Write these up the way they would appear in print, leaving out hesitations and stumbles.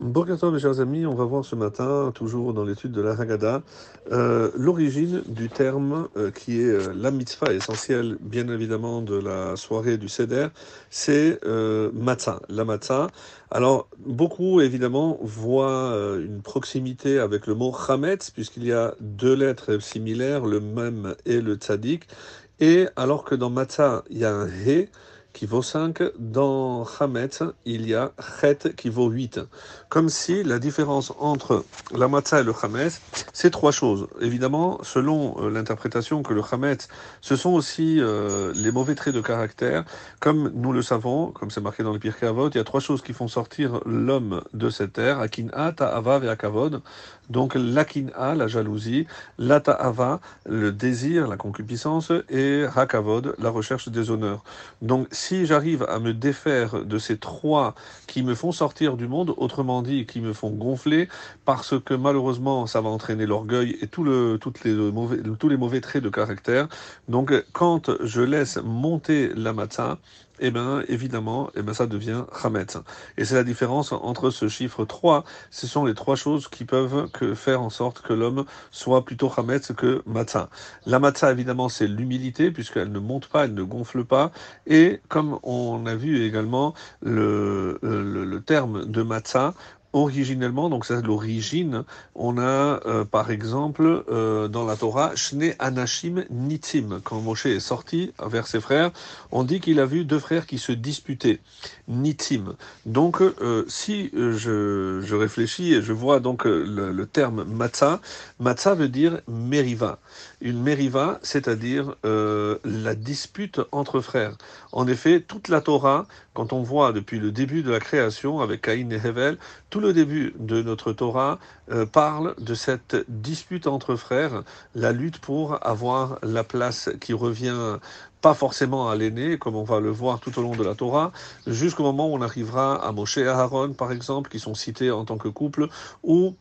Bonjour mes chers amis, on va voir ce matin, toujours dans l'étude de la Haggadah, l'origine du terme qui est la mitzvah, essentielle bien évidemment de la soirée du seder, c'est matzah, la matzah. Alors beaucoup évidemment voient une proximité avec le mot hametz, puisqu'il y a deux lettres similaires, le mem et le tzadik, et alors que dans matzah il y a un hé qui vaut 5, dans hametz, il y a chet qui vaut 8. Comme si la différence entre la matzah et le hametz, c'est trois choses. Évidemment, selon l'interprétation que le hametz, ce sont aussi les mauvais traits de caractère. Comme nous le savons, comme c'est marqué dans le Pirkei Avot, il y a trois choses qui font sortir l'homme de cette terre, Akin'a, Ta'ava et Hakavod. Donc l'Akin'a, la jalousie, la Ta'ava, le désir, la concupiscence, et Hakavod, la recherche des honneurs. Donc si j'arrive à me défaire de ces trois qui me font sortir du monde, autrement dit qui me font gonfler, parce que malheureusement ça va entraîner l'orgueil et tous les mauvais traits de caractère. Donc quand je laisse monter la matzah, évidemment, ça devient hametz. Et c'est la différence entre ce chiffre 3. Ce sont les trois choses qui peuvent faire en sorte que l'homme soit plutôt hametz que matzah. La matzah, évidemment, c'est l'humilité, puisqu'elle ne monte pas, elle ne gonfle pas. Et comme on a vu également le terme de matzah, originellement, donc c'est l'origine, on a par exemple dans la Torah, Shne Anashim Nitzim. Quand Moshe est sorti vers ses frères, on dit qu'il a vu deux frères qui se disputaient, Nitzim. Donc si je réfléchis et je vois donc le terme matzah, matzah veut dire meriva. Une meriva, c'est-à-dire la dispute entre frères. En effet, toute la Torah, quand on voit depuis le début de la création avec Cain et Hevel, tout le début de notre Torah parle de cette dispute entre frères, la lutte pour avoir la place qui revient pas forcément à l'aîné, comme on va le voir tout au long de la Torah, jusqu'au moment où on arrivera à Moshe et Aaron, par exemple, qui sont cités en tant que couple, ou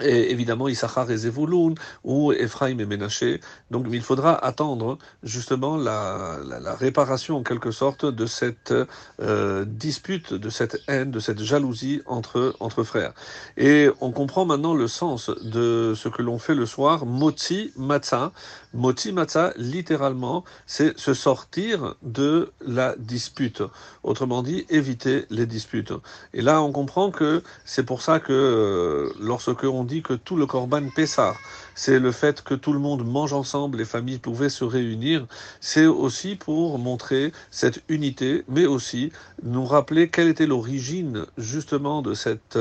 évidemment Issachar et Zevouloun, ou Ephraim et Menaché. Donc il faudra attendre justement la réparation en quelque sorte de cette dispute, de cette haine, de cette jalousie entre frères. Et on comprend maintenant le sens de ce que l'on fait le soir, motzi matzah. Motzi matzah, littéralement, c'est se sortir de la dispute. Autrement dit, éviter les disputes. Et là, on comprend que c'est pour ça que lorsque on dit que tout le Corban Pessah, c'est le fait que tout le monde mange ensemble, les familles pouvaient se réunir, c'est aussi pour montrer cette unité, mais aussi nous rappeler quelle était l'origine justement de cette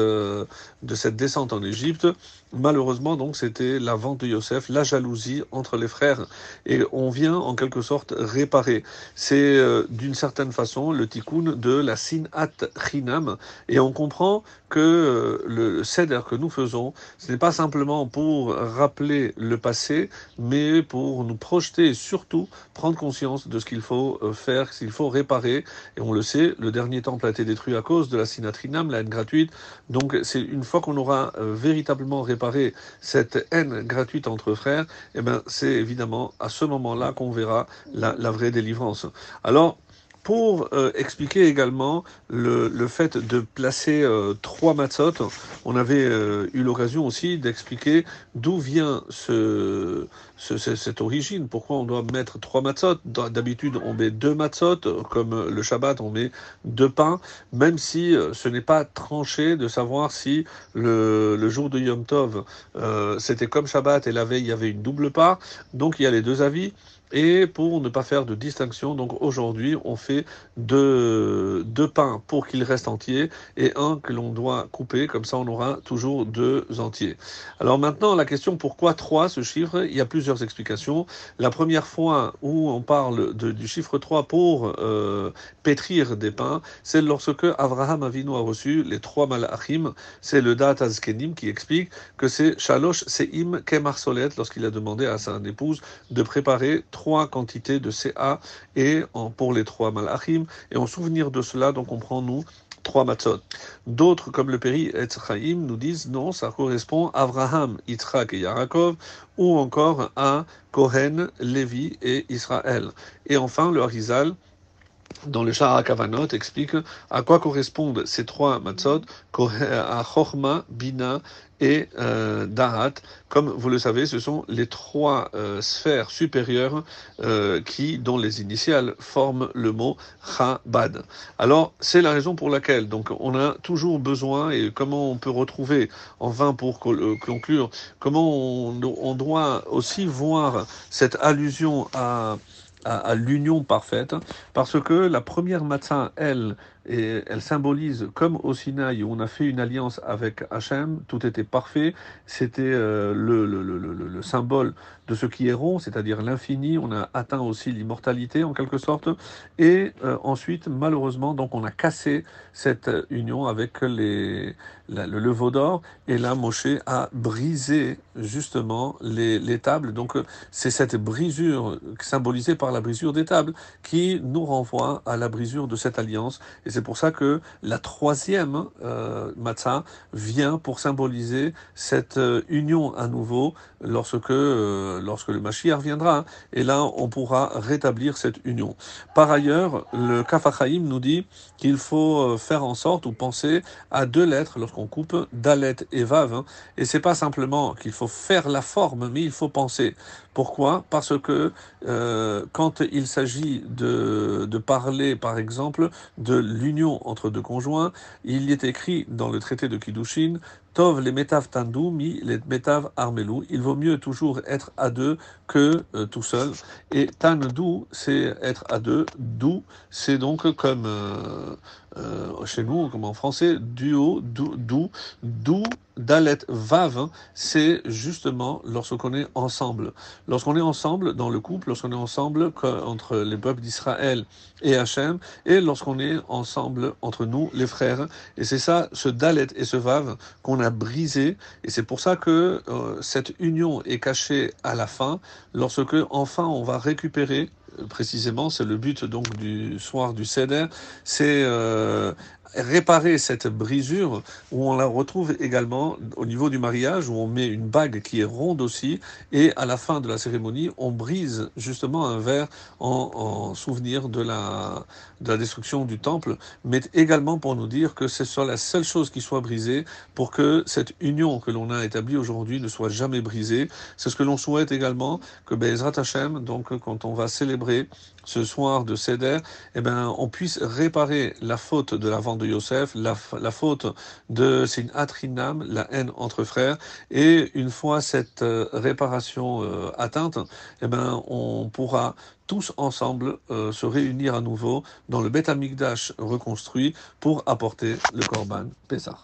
descente en Égypte. Malheureusement donc c'était la vente de Yosef, la jalousie entre les frères, et on vient en quelque sorte réparer. C'est d'une certaine façon le Tikkun de la Sinat Chinam, et on comprend que le seder que nous faisons, ce n'est pas simplement pour rappeler le passé, mais pour nous projeter et surtout prendre conscience de ce qu'il faut faire, ce qu'il faut réparer. Et on le sait, le dernier temple a été détruit à cause de la Sinat Chinam, la haine gratuite. Donc c'est une fois qu'on aura véritablement réparé cette haine gratuite entre frères, c'est évidemment à ce moment-là qu'on verra la vraie délivrance. Alors, pour expliquer également le fait de placer trois matzot, on avait eu l'occasion aussi d'expliquer d'où vient cette origine, pourquoi on doit mettre trois matzot. D'habitude, on met deux matzot, comme le Shabbat, on met deux pains, même si ce n'est pas tranché de savoir si le jour de Yom Tov, c'était comme Shabbat et la veille, il y avait une double part. Donc, il y a les deux avis. Et pour ne pas faire de distinction, donc aujourd'hui, on fait deux pains pour qu'il reste entier et un que l'on doit couper, comme ça on aura toujours deux entiers. Alors maintenant, la question pourquoi 3, ce chiffre, il y a plusieurs explications. La première fois où on parle du chiffre 3 pour pétrir des pains, c'est lorsque Abraham Avinu a reçu les 3 malachim. C'est le Dat Askenim qui explique que c'est Shalosh Se'im Kemar Solet, lorsqu'il a demandé à sa épouse de préparer 3 quantités de CA pour les 3 malachim, et en souvenir de cela, donc on prend nous 3 matzot. D'autres, comme le Péri Etzchaïm, nous disent non, ça correspond à Abraham, Yitzchak et Yarakov, ou encore à Kohen, Lévi et Israël. Et enfin, le Harizal dans le Sha'ar HaKavanot, explique à quoi correspondent ces trois matzot, à Chochma, Bina et Darat. Comme vous le savez, ce sont les trois sphères supérieures qui, dont les initiales, forment le mot Chabad. Alors, c'est la raison pour laquelle donc, on a toujours besoin, et comment on peut retrouver, enfin pour conclure, comment on doit aussi voir cette allusion à l'union parfaite, parce que la première matzah, elle symbolise, comme au Sinaï où on a fait une alliance avec Hachem, tout était parfait, c'était le symbole de ce qui est rond, c'est-à-dire l'infini, on a atteint aussi l'immortalité en quelque sorte, et ensuite malheureusement donc on a cassé cette union avec le veau d'or, et là Moshe a brisé justement les tables, donc c'est cette brisure symbolisée par la brisure des tables qui nous renvoie à la brisure de cette alliance. Et c'est pour ça que la troisième matzah vient pour symboliser cette union à nouveau lorsque le Mashiach viendra. Et là, on pourra rétablir cette union. Par ailleurs, le Kafachaïm nous dit qu'il faut faire en sorte ou penser à deux lettres lorsqu'on coupe Dalet et Vav. Hein. Et c'est pas simplement qu'il faut faire la forme, mais il faut penser. Pourquoi ? Parce que quand il s'agit de parler, par exemple, de l'union entre deux conjoints, il y est écrit dans le traité de Kiddushin, Tov les metav tandu, mi les metav armelou. Il vaut mieux toujours être à deux que tout seul. Et tandu, c'est être à deux. Dou, c'est donc comme chez nous, comme en français, duo, dou, dou, dalet, vav, c'est justement lorsqu'on est ensemble. Lorsqu'on est ensemble dans le couple, lorsqu'on est ensemble entre les peuples d'Israël et Hachem, et lorsqu'on est ensemble entre nous, les frères. Et c'est ça, ce dalet et ce vav, qu'on a brisé, et c'est pour ça que cette union est cachée à la fin, lorsque enfin on va récupérer, précisément c'est le but donc du soir du seder, c'est réparer cette brisure, où on la retrouve également au niveau du mariage, où on met une bague qui est ronde aussi, et à la fin de la cérémonie, on brise justement un verre en souvenir de la destruction du temple, mais également pour nous dire que ce soit la seule chose qui soit brisée, pour que cette union que l'on a établie aujourd'hui ne soit jamais brisée. C'est ce que l'on souhaite également, que Be'ezrat Hashem, donc quand on va célébrer ce soir de Seder, eh ben, on puisse réparer la faute de l'avant de Yosef, la faute de Sinat Chinam, la haine entre frères, et une fois cette réparation atteinte, eh ben, on pourra tous ensemble se réunir à nouveau dans le Beth Amikdash reconstruit pour apporter le Corban Pessah.